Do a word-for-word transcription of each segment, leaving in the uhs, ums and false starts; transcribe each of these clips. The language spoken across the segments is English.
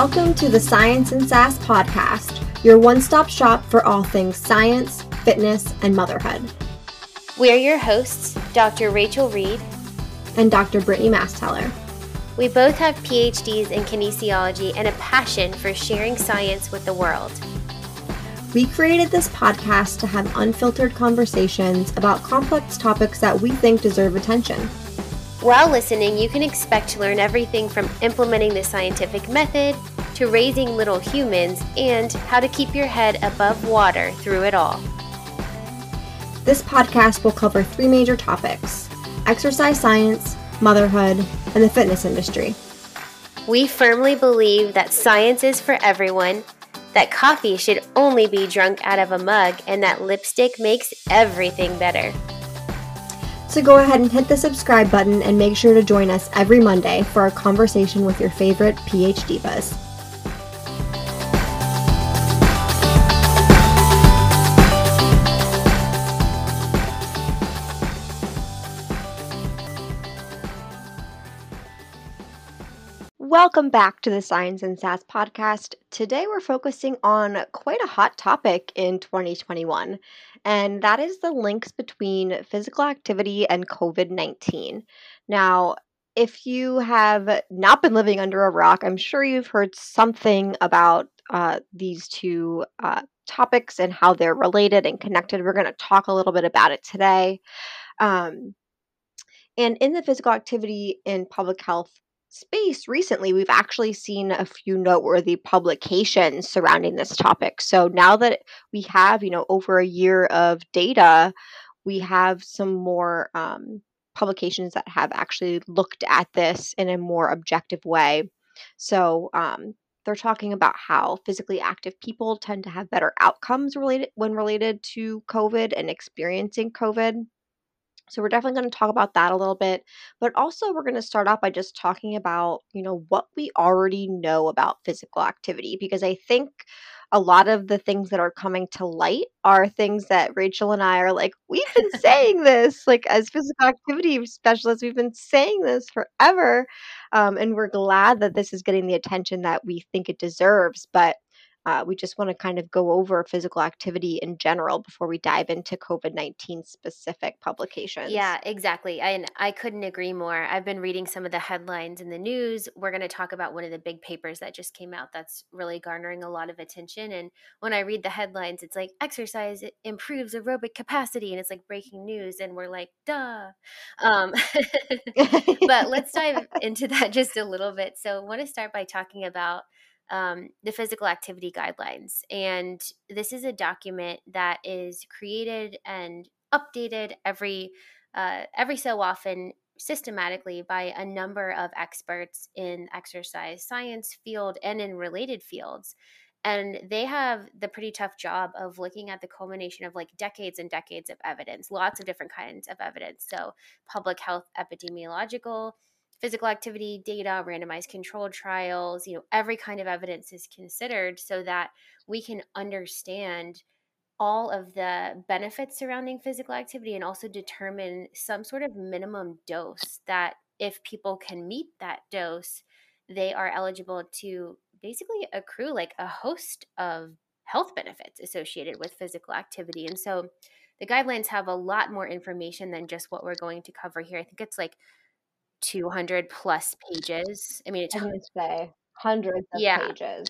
Welcome to the Science and Sass Podcast, your one-stop shop for all things science, fitness, and motherhood. We are your hosts, Doctor Rachel Reed and Doctor Brittany Masteller. We both have P H Ds in kinesiology and a passion for sharing science with the world. We created this podcast to have unfiltered conversations about complex topics that we think deserve attention. While listening, you can expect to learn everything from implementing the scientific method to raising little humans and how to keep your head above water through it all. This podcast will cover three major topics: exercise science, motherhood, and the fitness industry. We firmly believe that science is for everyone, that coffee should only be drunk out of a mug, and that lipstick makes everything better. So go ahead and hit the subscribe button and make sure to join us every Monday for our conversation with your favorite P H D buzz. Welcome back to the Science and Sass Podcast. Today we're focusing on quite a hot topic in twenty twenty-one, and that is the links between physical activity and COVID nineteen. Now, if you have not been living under a rock, I'm sure you've heard something about uh, these two uh, topics and how they're related and connected. We're going to talk a little bit about it today. Um, and in the physical activity in public health space recently, we've actually seen a few noteworthy publications surrounding this topic. So now that we have, you know, over a year of data, we have some more um, publications that have actually looked at this in a more objective way. So um, they're talking about how physically active people tend to have better outcomes related when related to COVID and experiencing COVID. So we're definitely going to talk about that a little bit, but also we're going to start out by just talking about, you know, what we already know about physical activity, because I think a lot of the things that are coming to light are things that Rachel and I are like, we've been saying this, like as physical activity specialists, we've been saying this forever. Um, and we're glad that this is getting the attention that we think it deserves, but Uh, we just want to kind of go over physical activity in general before we dive into COVID nineteen specific publications. Yeah, exactly. And I couldn't agree more. I've been reading some of the headlines in the news. We're going to talk about one of the big papers that just came out that's really garnering a lot of attention. And when I read the headlines, it's like exercise improves aerobic capacity. And it's like breaking news. And we're like, duh. Um, but let's dive into that just a little bit. So I want to start by talking about Um, the physical activity guidelines. And this is a document that is created and updated every uh, every so often systematically by a number of experts in exercise science field and in related fields. And they have the pretty tough job of looking at the culmination of like decades and decades of evidence, lots of different kinds of evidence. So public health, epidemiological, physical activity data, randomized controlled trials, you know, every kind of evidence is considered so that we can understand all of the benefits surrounding physical activity and also determine some sort of minimum dose that if people can meet that dose, they are eligible to basically accrue like a host of health benefits associated with physical activity. And so the guidelines have a lot more information than just what we're going to cover here. I think it's like two hundred plus pages. I mean, it's I would say hundreds of yeah. pages,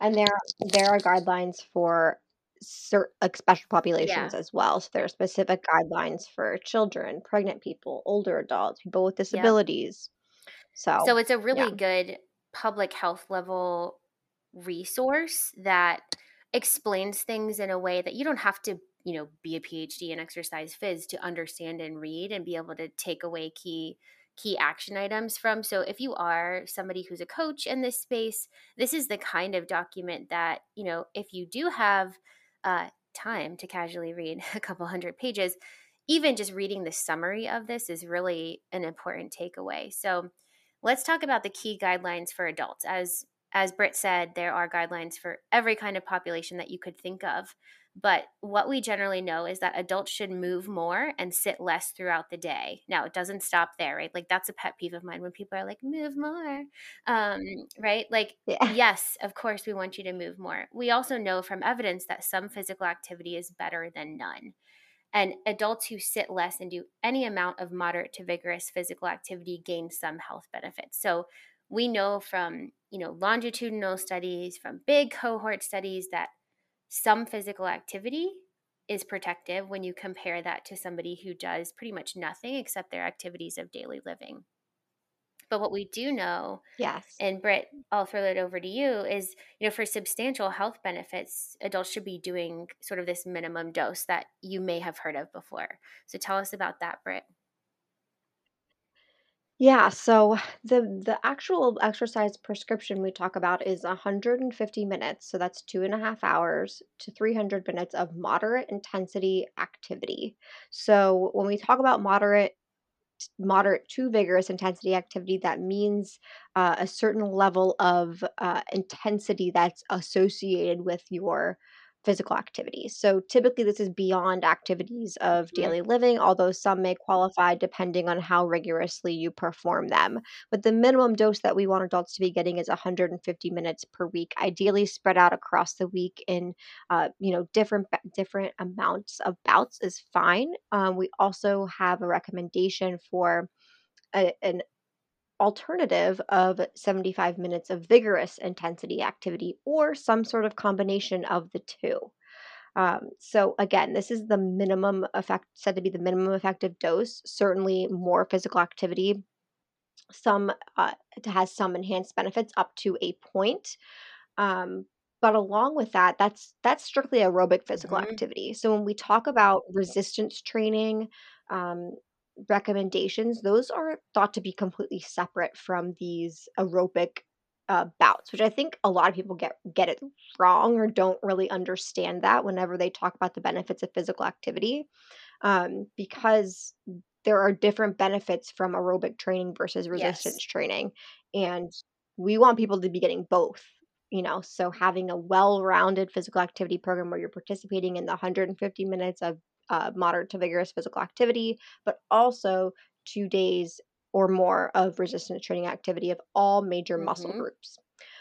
and there there are guidelines for certain, like special populations yeah. as well. So there are specific guidelines for children, pregnant people, older adults, people with disabilities. Yeah. So so it's a really yeah. good public health level resource that explains things in a way that you don't have to, you know, be a P H D in exercise phys to understand and read and be able to take away key. key action items from. So if you are somebody who's a coach in this space, this is the kind of document that, you know, if you do have uh, time to casually read a couple hundred pages, even just reading the summary of this is really an important takeaway. So let's talk about the key guidelines for adults. As as Britt said, there are guidelines for every kind of population that you could think of. But what we generally know is that adults should move more and sit less throughout the day. Now, it doesn't stop there, right? Like, that's a pet peeve of mine when people are like, move more, um, right? Like, yeah. Yes, of course, we want you to move more. We also know from evidence that some physical activity is better than none. And adults who sit less and do any amount of moderate to vigorous physical activity gain some health benefits. So we know from, you know, longitudinal studies, from big cohort studies, that some physical activity is protective when you compare that to somebody who does pretty much nothing except their activities of daily living. But what we do know, yes, and Britt, I'll throw it over to you, is, you know, for substantial health benefits, adults should be doing sort of this minimum dose that you may have heard of before. So tell us about that, Britt. Yeah, so the the actual exercise prescription we talk about is one hundred fifty minutes. So that's two and a half hours to three hundred minutes of moderate intensity activity. So when we talk about moderate, moderate to vigorous intensity activity, that means uh, a certain level of uh, intensity that's associated with your physical activity. So typically this is beyond activities of daily living, although some may qualify depending on how rigorously you perform them. But the minimum dose that we want adults to be getting is one hundred fifty minutes per week, ideally spread out across the week in, uh, you know, different, different amounts of bouts is fine. Um, we also have a recommendation for a, an alternative of seventy-five minutes of vigorous intensity activity, or some sort of combination of the two. Um, so again, this is the minimum effect, said to be the minimum effective dose. Certainly more physical activity, some uh, has some enhanced benefits up to a point. Um, But along with that, that's that's strictly aerobic physical mm-hmm. activity. So when we talk about resistance training, um, recommendations, those are thought to be completely separate from these aerobic uh, bouts, which I think a lot of people get get it wrong or don't really understand that whenever they talk about the benefits of physical activity, um, because there are different benefits from aerobic training versus resistance yes. training, and we want people to be getting both. You know, so having a well-rounded physical activity program where you're participating in the one hundred fifty minutes of Uh, moderate to vigorous physical activity, but also two days or more of resistance training activity of all major mm-hmm. muscle groups.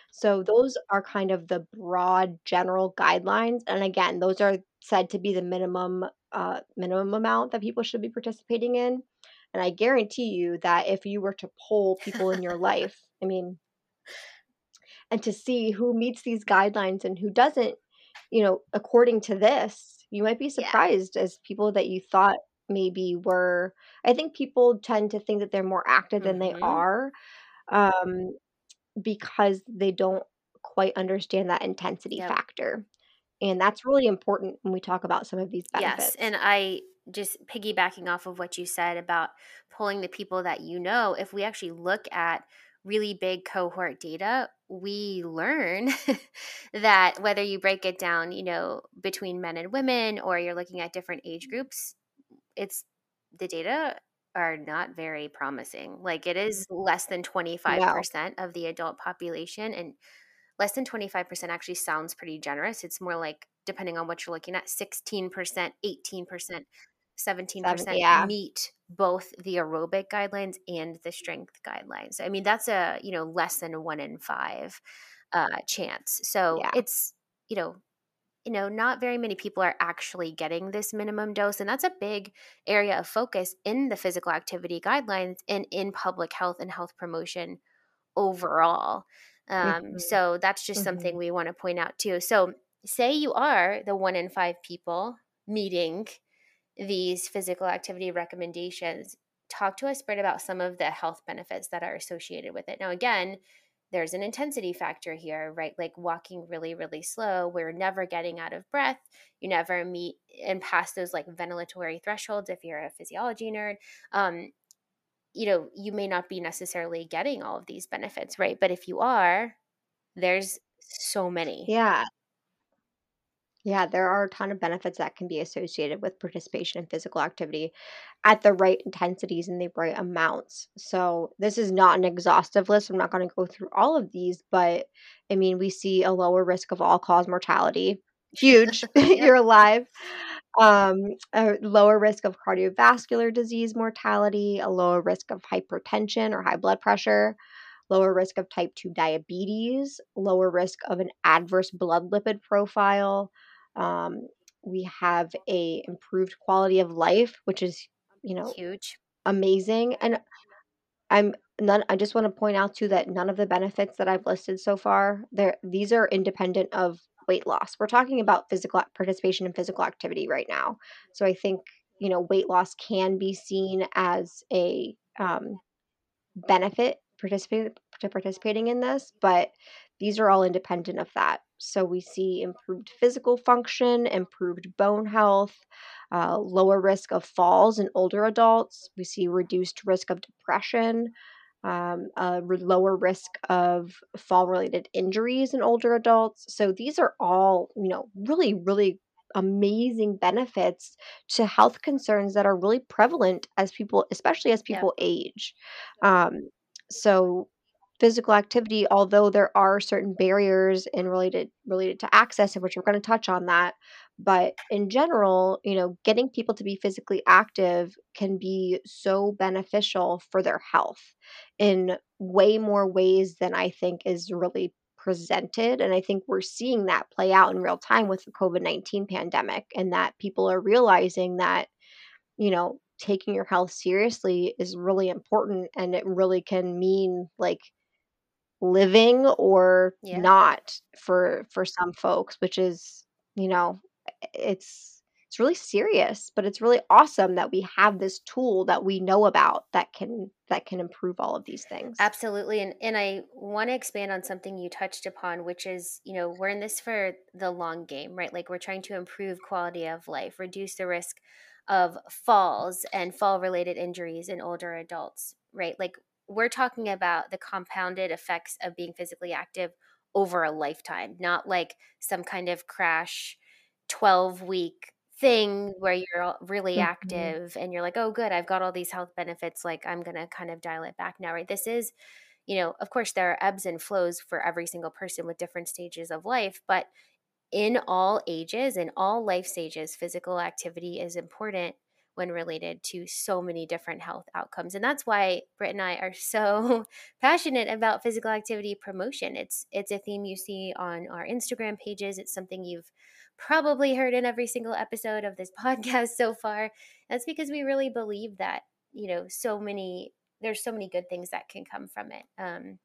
So those are kind of the broad general guidelines. And again, those are said to be the minimum uh, minimum amount that people should be participating in. And I guarantee you that if you were to poll people in your life, I mean, and to see who meets these guidelines and who doesn't, you know, according to this, you might be surprised yeah. as people that you thought maybe were, I think people tend to think that they're more active mm-hmm. than they are um, because they don't quite understand that intensity yep. factor. And that's really important when we talk about some of these benefits. Yes, and I just piggybacking off of what you said about polling the people that you know, if we actually look at really big cohort data, we learn that whether you break it down, you know, between men and women, or you're looking at different age groups, it's the data are not very promising. Like, it is less than twenty-five percent no. of the adult population, and less than twenty-five percent actually sounds pretty generous. It's more like, depending on what you're looking at, sixteen percent, eighteen percent, seventeen percent yeah. meet both the aerobic guidelines and the strength guidelines. I mean, that's a, you know, less than one in five uh, chance. So yeah. it's, you know, you know, not very many people are actually getting this minimum dose. And that's a big area of focus in the physical activity guidelines and in public health and health promotion overall. Um, mm-hmm. So that's just mm-hmm. something we want to point out too. So say you are the one in five people meeting these physical activity recommendations, talk to us, Britt, about some of the health benefits that are associated with it. Now, again, there's an intensity factor here, right? Like walking really, really slow. We're never getting out of breath. You never meet and pass those like ventilatory thresholds if you're a physiology nerd. Um, you know, you may not be necessarily getting all of these benefits, right? But if you are, there's so many. Yeah. Yeah, there are a ton of benefits that can be associated with participation in physical activity at the right intensities and the right amounts. So this is not an exhaustive list. I'm not going to go through all of these, but I mean, we see a lower risk of all-cause mortality. huge. You're alive. Um, a lower risk of cardiovascular disease mortality, a lower risk of hypertension or high blood pressure, lower risk of type two diabetes, lower risk of an adverse blood lipid profile. Um, we have a improved quality of life, which is, you know, huge, amazing. And I'm none, I just want to point out too that none of the benefits that I've listed so far, there, these are independent of weight loss. We're talking about physical participation in physical activity right now. So I think, you know, weight loss can be seen as a um, benefit participate, to participating in this, but these are all independent of that. So we see improved physical function, improved bone health, uh, lower risk of falls in older adults. We see reduced risk of depression, um, a re- lower risk of fall-related injuries in older adults. So these are all, you know, really, really amazing benefits to health concerns that are really prevalent as people, especially as people yeah. age. Um, so physical activity, although there are certain barriers and related related to access, and which we're going to touch on that, but in general, you know, getting people to be physically active can be so beneficial for their health in way more ways than I think is really presented. And I think we're seeing that play out in real time with the COVID nineteen pandemic, and that people are realizing that, you know, taking your health seriously is really important, and it really can mean like living or yeah. not for for some folks, which is, you know, it's it's really serious, but it's really awesome that we have this tool that we know about that can that can improve all of these things. Absolutely. And and I want to expand on something you touched upon, which is, you know, we're in this for the long game, right? Like we're trying to improve quality of life, reduce the risk of falls and fall-related injuries in older adults, right? Like we're talking about the compounded effects of being physically active over a lifetime, not like some kind of crash twelve-week thing where you're really mm-hmm. active and you're like, oh, good, I've got all these health benefits. Like I'm going to kind of dial it back now, right? This is, you know, of course there are ebbs and flows for every single person with different stages of life, but in all ages, in all life stages, physical activity is important when related to so many different health outcomes. And that's why Britt and I are so passionate about physical activity promotion. It's it's a theme you see on our Instagram pages. It's something you've probably heard in every single episode of this podcast so far. That's because we really believe that, you know, so many there's so many good things that can come from it. Um,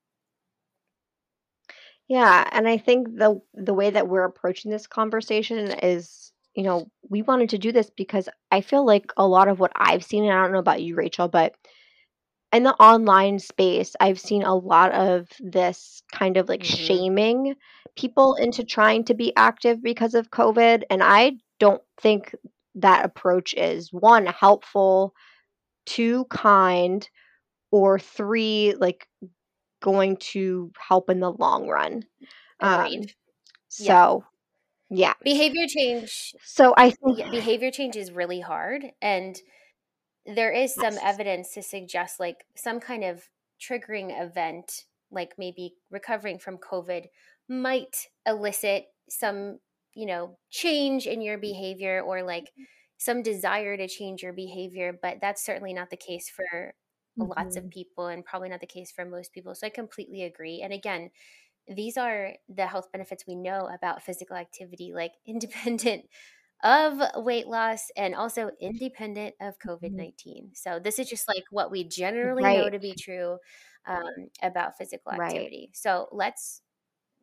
Yeah, and I think the the way that we're approaching this conversation is, you know, we wanted to do this because I feel like a lot of what I've seen, and I don't know about you, Rachel, but in the online space, I've seen a lot of this kind of like mm-hmm. shaming people into trying to be active because of COVID, and I don't think that approach is, one, helpful, two, kind, or three, like going to help in the long run. Um, so, yeah. yeah. Behavior change. So I think yeah, behavior change is really hard. And there is some yes. evidence to suggest like some kind of triggering event, like maybe recovering from COVID might elicit some, you know, change in your behavior or like some desire to change your behavior. But that's certainly not the case for lots of people, and probably not the case for most people. So I completely agree. And again, these are the health benefits we know about physical activity, like independent of weight loss and also independent of COVID nineteen. So this is just like what we generally right. know to be true um, about physical activity. Right. So let's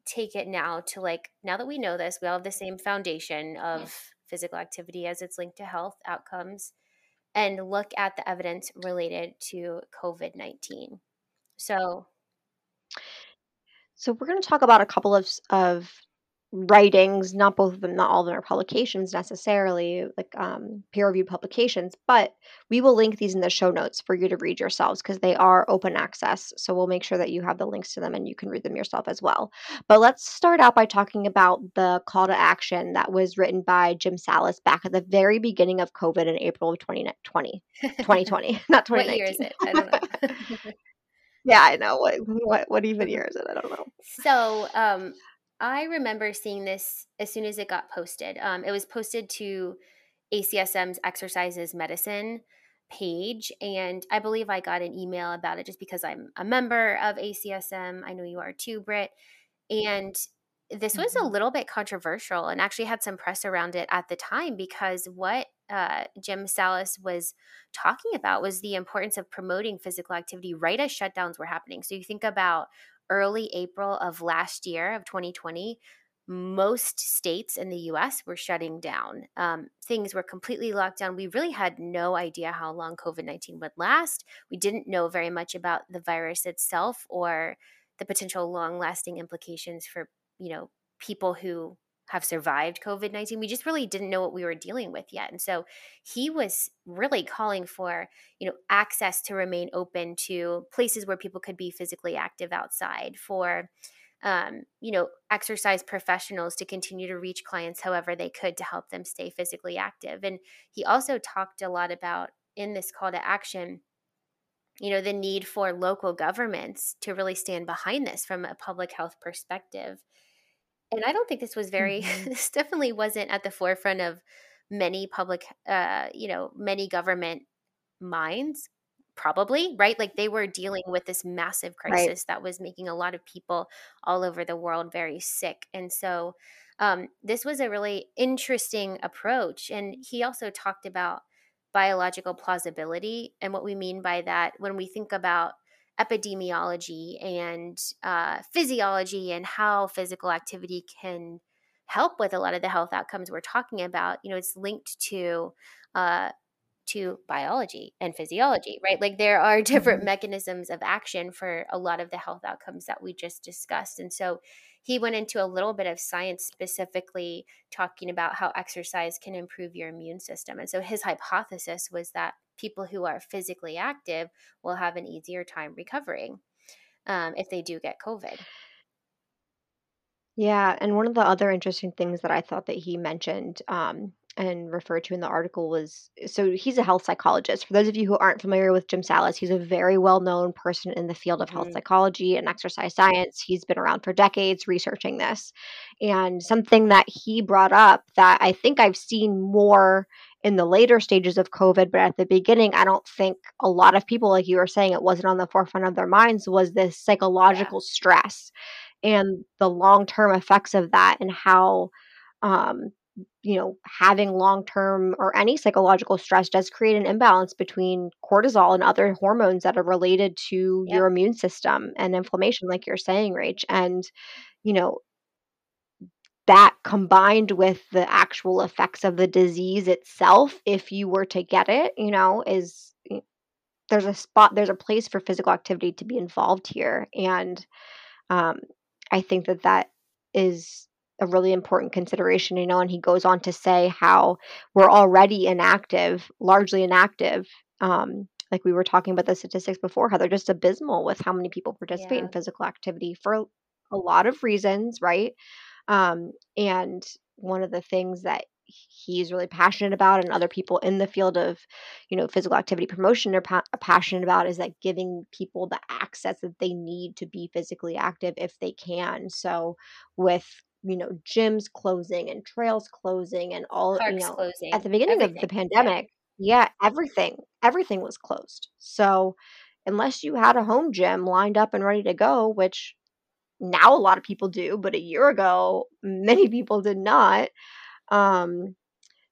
take it now to like, now that we know this, we all have the same foundation of yeah. physical activity as it's linked to health outcomes, and look at the evidence related to COVID nineteen. So, so we're going to talk about a couple of of writings, not both of them, not all of them are publications necessarily, like um, peer-reviewed publications, but we will link these in the show notes for you to read yourselves because they are open access. So we'll make sure that you have the links to them and you can read them yourself as well. But let's start out by talking about the call to action that was written by Jim Salas back at the very beginning of COVID in April of twenty twenty, twenty twenty, not twenty nineteen. What year is it? I don't know. Yeah, I know. What, what, what even year is it? I don't know. So, um, I remember seeing this as soon as it got posted. Um, it was posted to A C S M's Exercises Medicine page, and I believe I got an email about it just because I'm a member of A C S M. I know you are too, Britt. And this was mm-hmm. a little bit controversial and actually had some press around it at the time because what uh, Jim Salas was talking about was the importance of promoting physical activity right as shutdowns were happening. So you think about early April of last year, of twenty twenty, most states in the U S were shutting down. Um, things were completely locked down. We really had no idea how long COVID nineteen would last. We didn't know very much about the virus itself or the potential long-lasting implications for, you know, people who have survived COVID nineteen. We just really didn't know what we were dealing with yet. And so he was really calling for, you know, access to remain open to places where people could be physically active outside, for, um, you know, exercise professionals to continue to reach clients however they could to help them stay physically active. And he also talked a lot about, in this call to action, you know, the need for local governments to really stand behind this from a public health perspective. And I don't think this was very, mm-hmm. this definitely wasn't at the forefront of many public, uh, you know, many government minds, probably, right? Like they were dealing with this massive crisis right. that was making a lot of people all over the world very sick. And so um, this was a really interesting approach. And he also talked about biological plausibility and what we mean by that when we think about epidemiology and uh, physiology and how physical activity can help with a lot of the health outcomes we're talking about. You know, it's linked to uh, to biology and physiology, right? Like there are different mechanisms of action for a lot of the health outcomes that we just discussed. And so he went into a little bit of science, specifically talking about how exercise can improve your immune system. And so his hypothesis was that people who are physically active will have an easier time recovering um, if they do get COVID. Yeah. And one of the other interesting things that I thought that he mentioned um, and referred to in the article was, so he's a health psychologist. For those of you who aren't familiar with Jim Salas, he's a very well-known person in the field of mm-hmm. health psychology and exercise science. He's been around for decades researching this. And something that he brought up that I think I've seen more in the later stages of COVID, but at the beginning, I don't think a lot of people, like you were saying, it wasn't on the forefront of their minds, was this psychological yeah. stress and the long-term effects of that, and how, um, you know, having long-term or any psychological stress does create an imbalance between cortisol and other hormones that are related to yeah. your immune system and inflammation, like you're saying, Rach. And, you know, that combined with the actual effects of the disease itself, if you were to get it, you know, is there's a spot, there's a place for physical activity to be involved here. And um, I think that that is a really important consideration, you know, and he goes on to say how we're already inactive, largely inactive. Um, like we were talking about the statistics before, how they're just abysmal with how many people participate yeah. in physical activity for a lot of reasons, right? Um, and one of the things that he's really passionate about, and other people in the field of, you know, physical activity promotion are pa- passionate about, is that giving people the access that they need to be physically active if they can. So with, you know, gyms closing and trails closing and all, Parks you know, closing, at the beginning everything. of the pandemic, yeah, everything, everything was closed. So unless you had a home gym lined up and ready to go, which now a lot of people do, but a year ago, many people did not, um,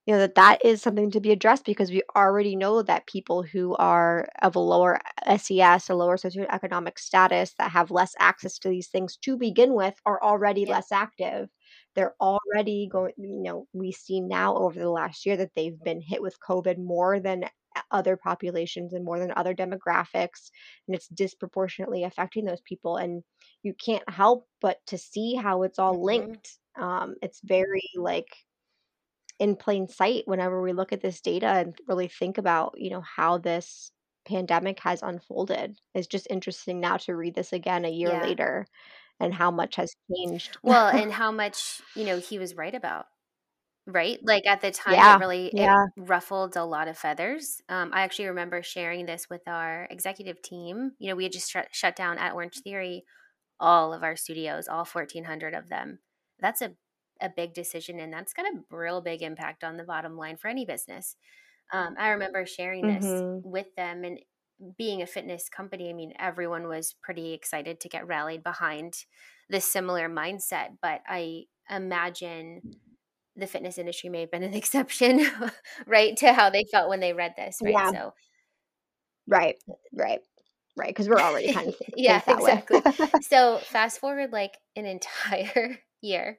you know, that that is something to be addressed, because we already know that people who are of a lower S E S, a lower socioeconomic status, that have less access to these things to begin with, are already yeah. less active. They're already going, you know, we see now over the last year that they've been hit with COVID more than other populations and more than other demographics, and it's disproportionately affecting those people. And you can't help but to see how it's all linked. Um, it's very like in plain sight whenever we look at this data and really think about, you know, how this pandemic has unfolded. It's just interesting now to read this again a year yeah. later and how much has changed. Well, and how much, you know, he was right about. Right? Like at the time, yeah, it really yeah. it ruffled a lot of feathers. Um, I actually remember sharing this with our executive team. You know, we had just sh- shut down at Orange Theory all of our studios, all fourteen hundred of them. that's a, a big decision, and that's got a real big impact on the bottom line for any business. Um, I remember sharing this mm-hmm. with them, and being a fitness company, I mean, everyone was pretty excited to get rallied behind this similar mindset, but I imagine the fitness industry may have been an exception, right, to how they felt when they read this, right? Yeah. So, right, right, right, because we're already kind of thinking yeah, that exactly. way. So fast forward like an entire year,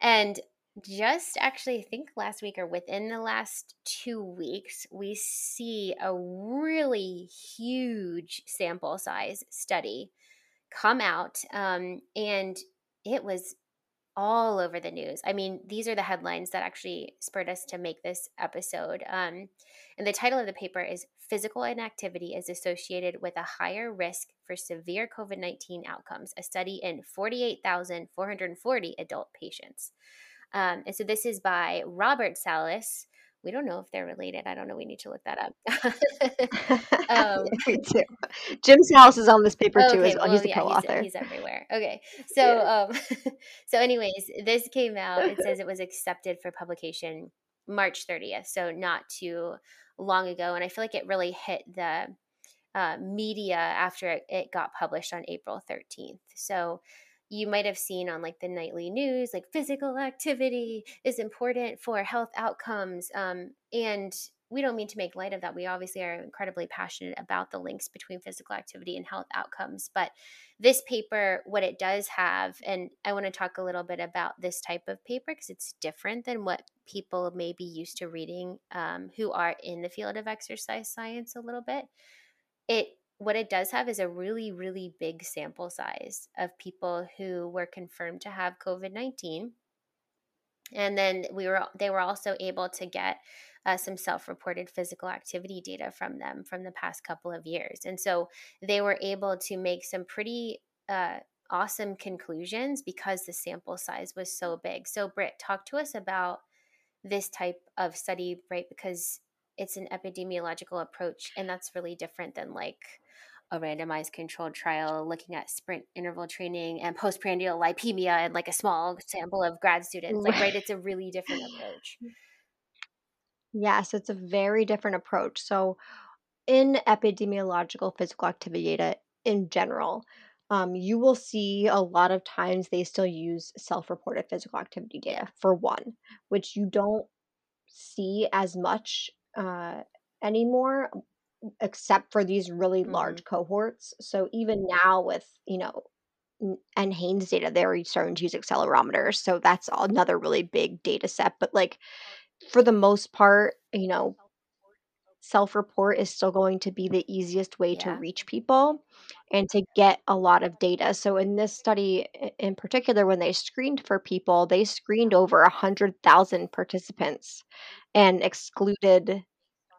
and just actually I think last week or within the last two weeks, we see a really huge sample size study come out, um, and it was all over the news. I mean, these are the headlines that actually spurred us to make this episode. Um, and the title of the paper is Physical Inactivity is Associated with a Higher Risk for Severe COVID nineteen Outcomes, a study in forty-eight thousand four hundred forty adult patients. Um, and so this is by Robert Salas. We don't know if they're related. I don't know. We need to look that up. um, yeah, too. Jim Salas is on this paper okay, too. As well. Well, he's a yeah, co-author. He's, he's everywhere. Okay. So, yeah. um, so anyways, this came out. It says it was accepted for publication March thirtieth. So not too long ago. And I feel like it really hit the uh, media after it, it got published on April thirteenth. So you might have seen on like the nightly news, like physical activity is important for health outcomes. Um, and we don't mean to make light of that. We obviously are incredibly passionate about the links between physical activity and health outcomes. But this paper, what it does have, and I want to talk a little bit about this type of paper because it's different than what people may be used to reading um, who are in the field of exercise science a little bit. It What it does have is a really, really big sample size of people who were confirmed to have COVID nineteen. And then we were they were also able to get uh, some self-reported physical activity data from them from the past couple of years. And so they were able to make some pretty uh, awesome conclusions because the sample size was so big. So Britt, talk to us about this type of study, right? Because it's an epidemiological approach, and that's really different than like a randomized controlled trial looking at sprint interval training and postprandial lipemia and like a small sample of grad students, like, right? It's a really different approach. Yes, it's a very different approach. So in epidemiological physical activity data in general, um, you will see a lot of times they still use self-reported physical activity data for one, which you don't see as much uh, anymore, except for these really mm-hmm. large cohorts. So even now with, you know, NHANES data, they're starting to use accelerometers. So that's another really big data set. But like, for the most part, you know, self-report is still going to be the easiest way yeah. to reach people and to get a lot of data. So in this study in particular, when they screened for people, they screened over one hundred thousand participants and excluded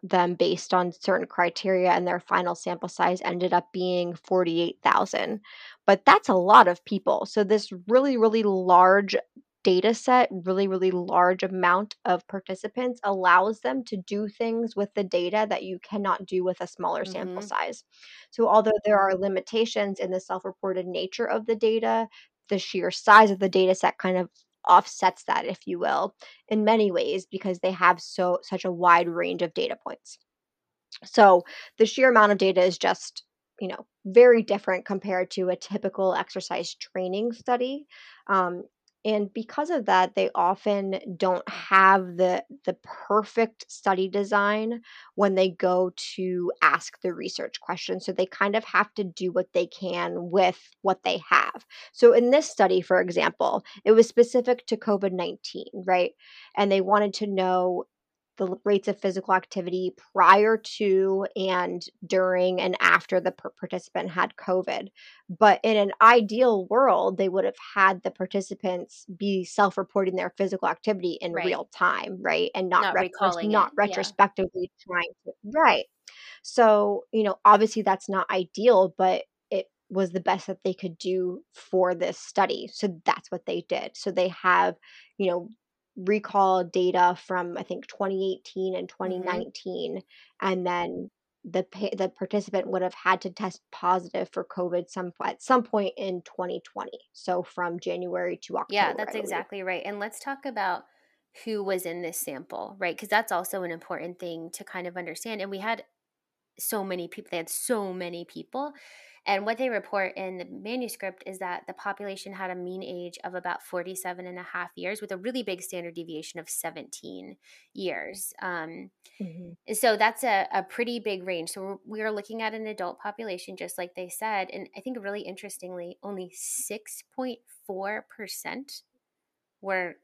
them based on certain criteria, and their final sample size ended up being forty-eight thousand. But that's a lot of people. So this really, really large data set, really, really large amount of participants allows them to do things with the data that you cannot do with a smaller mm-hmm. sample size. So although there are limitations in the self-reported nature of the data, the sheer size of the data set kind of offsets that, if you will, in many ways, because they have so such a wide range of data points. So the sheer amount of data is just, you know, very different compared to a typical exercise training study. Um, and because of that, they often don't have the the perfect study design when they go to ask the research question. So they kind of have to do what they can with what they have. So in this study, for example, it was specific to COVID nineteen, right? And they wanted to know the rates of physical activity prior to and during and after the per- participant had COVID. But in an ideal world, they would have had the participants be self-reporting their physical activity in right. real time, right? And not, not, ret- recalling not it. retrospectively yeah. trying to, right. So, you know, obviously that's not ideal, but it was the best that they could do for this study. So that's what they did. So they have, you know, recall data from I think twenty eighteen and twenty nineteen, mm-hmm. and then the the participant would have had to test positive for COVID some at some point in twenty twenty. So from January to October. Yeah, that's exactly right. And let's talk about who was in this sample, right? Because that's also an important thing to kind of understand. And we had so many people, they had so many people. And what they report in the manuscript is that the population had a mean age of about forty-seven and a half years with a really big standard deviation of seventeen years. Um, mm-hmm. So that's a, a pretty big range. So we're, we're looking at an adult population, just like they said. And I think really interestingly, only six point four percent were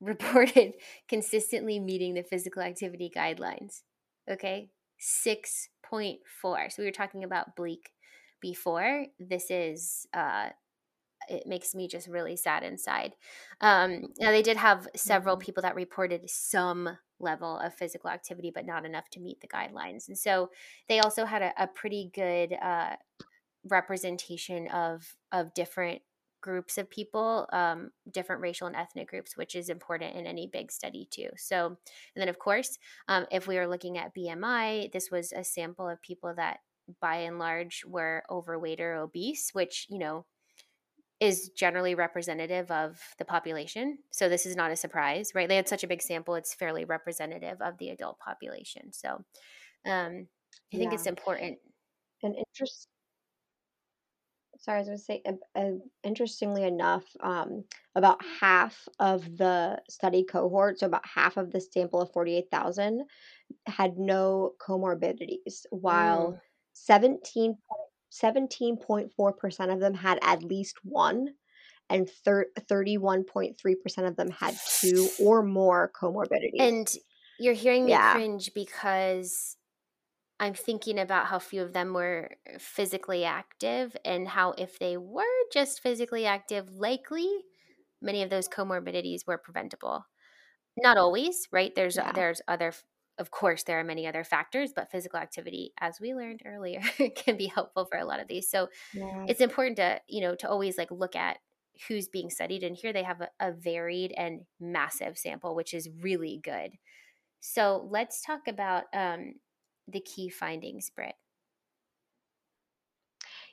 reported consistently meeting the physical activity guidelines. Okay, six point four. So we were talking about bleak before. This is, uh, it makes me just really sad inside. Um, now, they did have several people that reported some level of physical activity, but not enough to meet the guidelines. And so they also had a, a pretty good uh, representation of of different groups of people, um, different racial and ethnic groups, which is important in any big study too. So, and then of course, um, if we were looking at B M I, this was a sample of people that by and large were overweight or obese, which, you know, is generally representative of the population. So this is not a surprise, right? They had such a big sample. It's fairly representative of the adult population. So um, I yeah. think it's important. And interest. Sorry, I was going to say, uh, uh, interestingly enough, um, about half of the study cohort, so about half of the sample of forty-eight thousand had no comorbidities, while mm. seventeen point four percent of them had at least one, and thirty-one point three percent of them had two or more comorbidities. And you're hearing me yeah. cringe because I'm thinking about how few of them were physically active, and how if they were just physically active, likely many of those comorbidities were preventable. Not always, right? There's yeah. there's other – of course, there are many other factors, but physical activity, as we learned earlier, can be helpful for a lot of these. So yeah. it's important to, you know, to always like look at who's being studied. And here they have a, a varied and massive sample, which is really good. So let's talk about um, the key findings, Britt.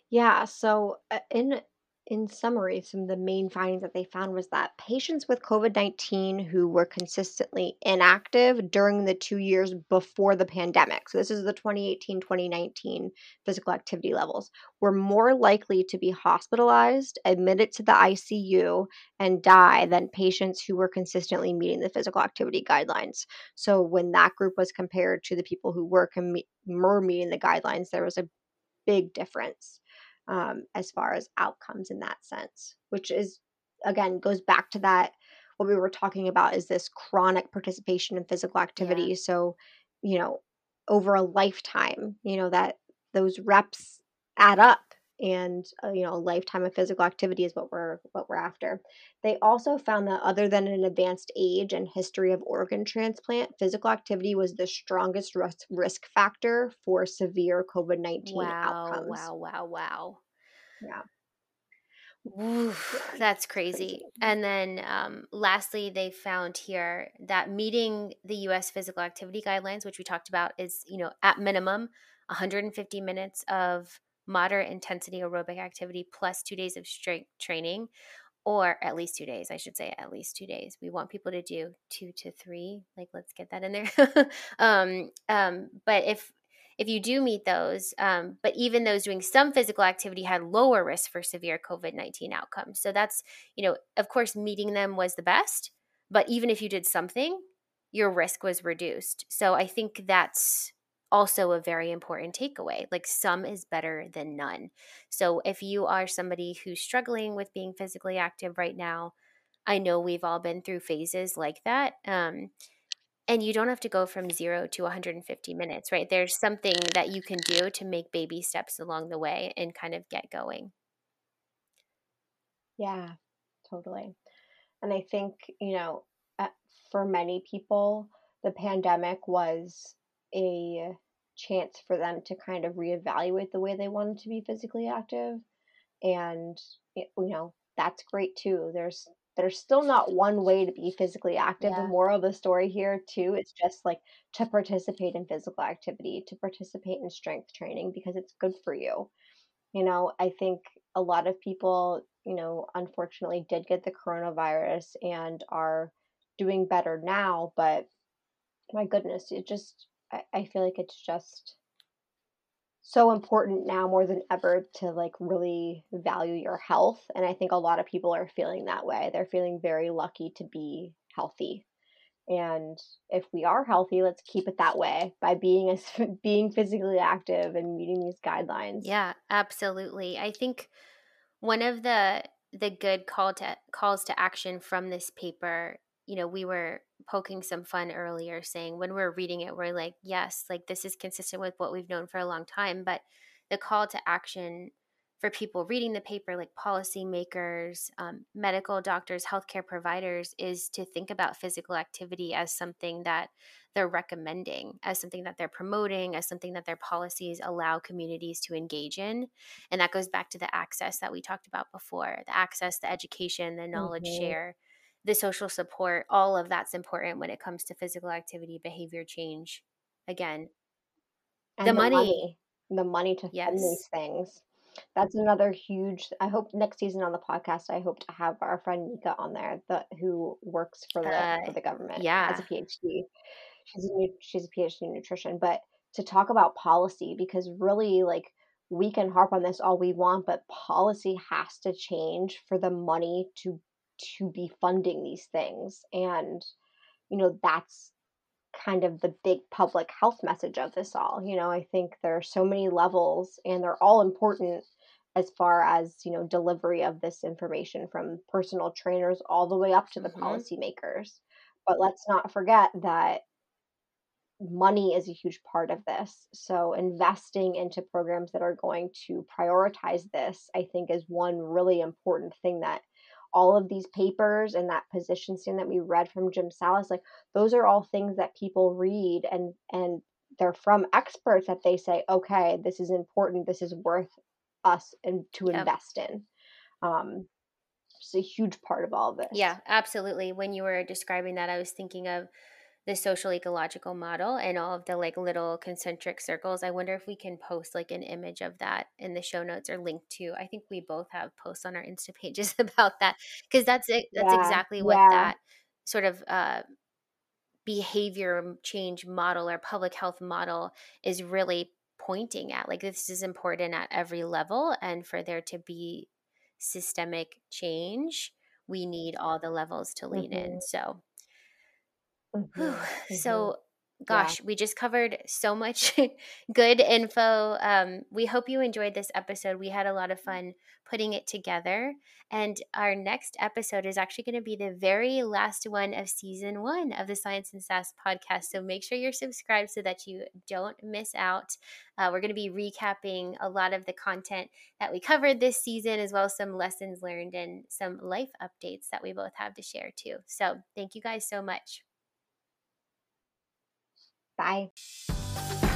Yeah. So in in summary, some of the main findings that they found was that patients with COVID nineteen who were consistently inactive during the two years before the pandemic, so this is the twenty eighteen twenty nineteen physical activity levels, were more likely to be hospitalized, admitted to the I C U, and die than patients who were consistently meeting the physical activity guidelines. So when that group was compared to the people who were, com- were meeting the guidelines, there was a big difference. Um, as far as outcomes in that sense, which is, again, goes back to that, what we were talking about is this chronic participation in physical activity. Yeah. So, you know, over a lifetime, you know, that those reps add up, and, uh, you know, a lifetime of physical activity is what we're, what we're after. They also found that other than an advanced age and history of organ transplant, physical activity was the strongest risk, risk factor for severe COVID nineteen wow, outcomes. Wow, wow, wow, wow. Yeah. Oof, that's crazy. And then um, lastly, they found here that meeting the U S physical activity guidelines, which we talked about, is, you know, at minimum one hundred fifty minutes of moderate intensity aerobic activity plus two days of strength training, or at least two days, I should say at least two days. We want people to do two to three. Like, let's get that in there. um, um, but if if you do meet those, um, but even those doing some physical activity had lower risk for severe COVID nineteen outcomes. So that's, you know, of course, meeting them was the best. But even if you did something, your risk was reduced. So I think that's also a very important takeaway, like some is better than none. So if you are somebody who's struggling with being physically active right now, I know we've all been through phases like that. Um, and you don't have to go from zero to one hundred fifty minutes, right? There's something that you can do to make baby steps along the way and kind of get going. Yeah, totally. And I think, you know, for many people, the pandemic was a chance for them to kind of reevaluate the way they wanted to be physically active. And, you know, that's great too. There's there's still not one way to be physically active. Yeah. The moral of the story here too is just like to participate in physical activity, to participate in strength training, because it's good for you. You know, I think a lot of people, you know, unfortunately did get the coronavirus and are doing better now, but my goodness, it just, I, I feel like it's just so important now more than ever to like really value your health. And I think a lot of people are feeling that way. They're feeling very lucky to be healthy. And if we are healthy, let's keep it that way by being as being physically active and meeting these guidelines. Yeah, absolutely. I think one of the the good call to calls to action from this paper, you know, we were poking some fun earlier saying when we're reading it, we're like, yes, like this is consistent with what we've known for a long time. But the call to action for people reading the paper, like policymakers, um, medical doctors, healthcare providers, is to think about physical activity as something that they're recommending, as something that they're promoting, as something that their policies allow communities to engage in. And that goes back to the access that we talked about before, the access, the education, the knowledge mm-hmm. share, the social support, all of that's important when it comes to physical activity, behavior change. Again, and the, the money. money. The money to yes. fund these things. That's another huge, I hope next season on the podcast, I hope to have our friend Nika on there, the, who works for the, uh, for the government yeah. as a P H D. She's a, she's a P H D in nutrition, but to talk about policy, because really like we can harp on this all we want, but policy has to change for the money to, to be funding these things. And, you know, that's kind of the big public health message of this all. You know, I think there are so many levels and they're all important as far as, you know, delivery of this information from personal trainers all the way up to the mm-hmm. policymakers. But let's not forget that money is a huge part of this. So investing into programs that are going to prioritize this, I think, is one really important thing that all of these papers and that position statement that we read from Jim Salas, like those are all things that people read and, and they're from experts that they say, okay, this is important. This is worth us and to yep. invest in. Um, it's a huge part of all of this. Yeah, absolutely. When you were describing that, I was thinking of the social ecological model and all of the like little concentric circles. I wonder if we can post like an image of that in the show notes or link to. I think we both have posts on our Insta pages about that, because that's it. That's yeah, exactly what yeah. that sort of uh, behavior change model or public health model is really pointing at. Like this is important at every level, and for there to be systemic change, we need all the levels to lean mm-hmm. in. So. Mm-hmm. So gosh, yeah. we just covered so much good info. Um, we hope you enjoyed this episode. We had a lot of fun putting it together. And our next episode is actually going to be the very last one of season one of the Science and Sass podcast. So make sure you're subscribed so that you don't miss out. Uh, we're going to be recapping a lot of the content that we covered this season, as well as some lessons learned and some life updates that we both have to share too. So thank you guys so much. Bye.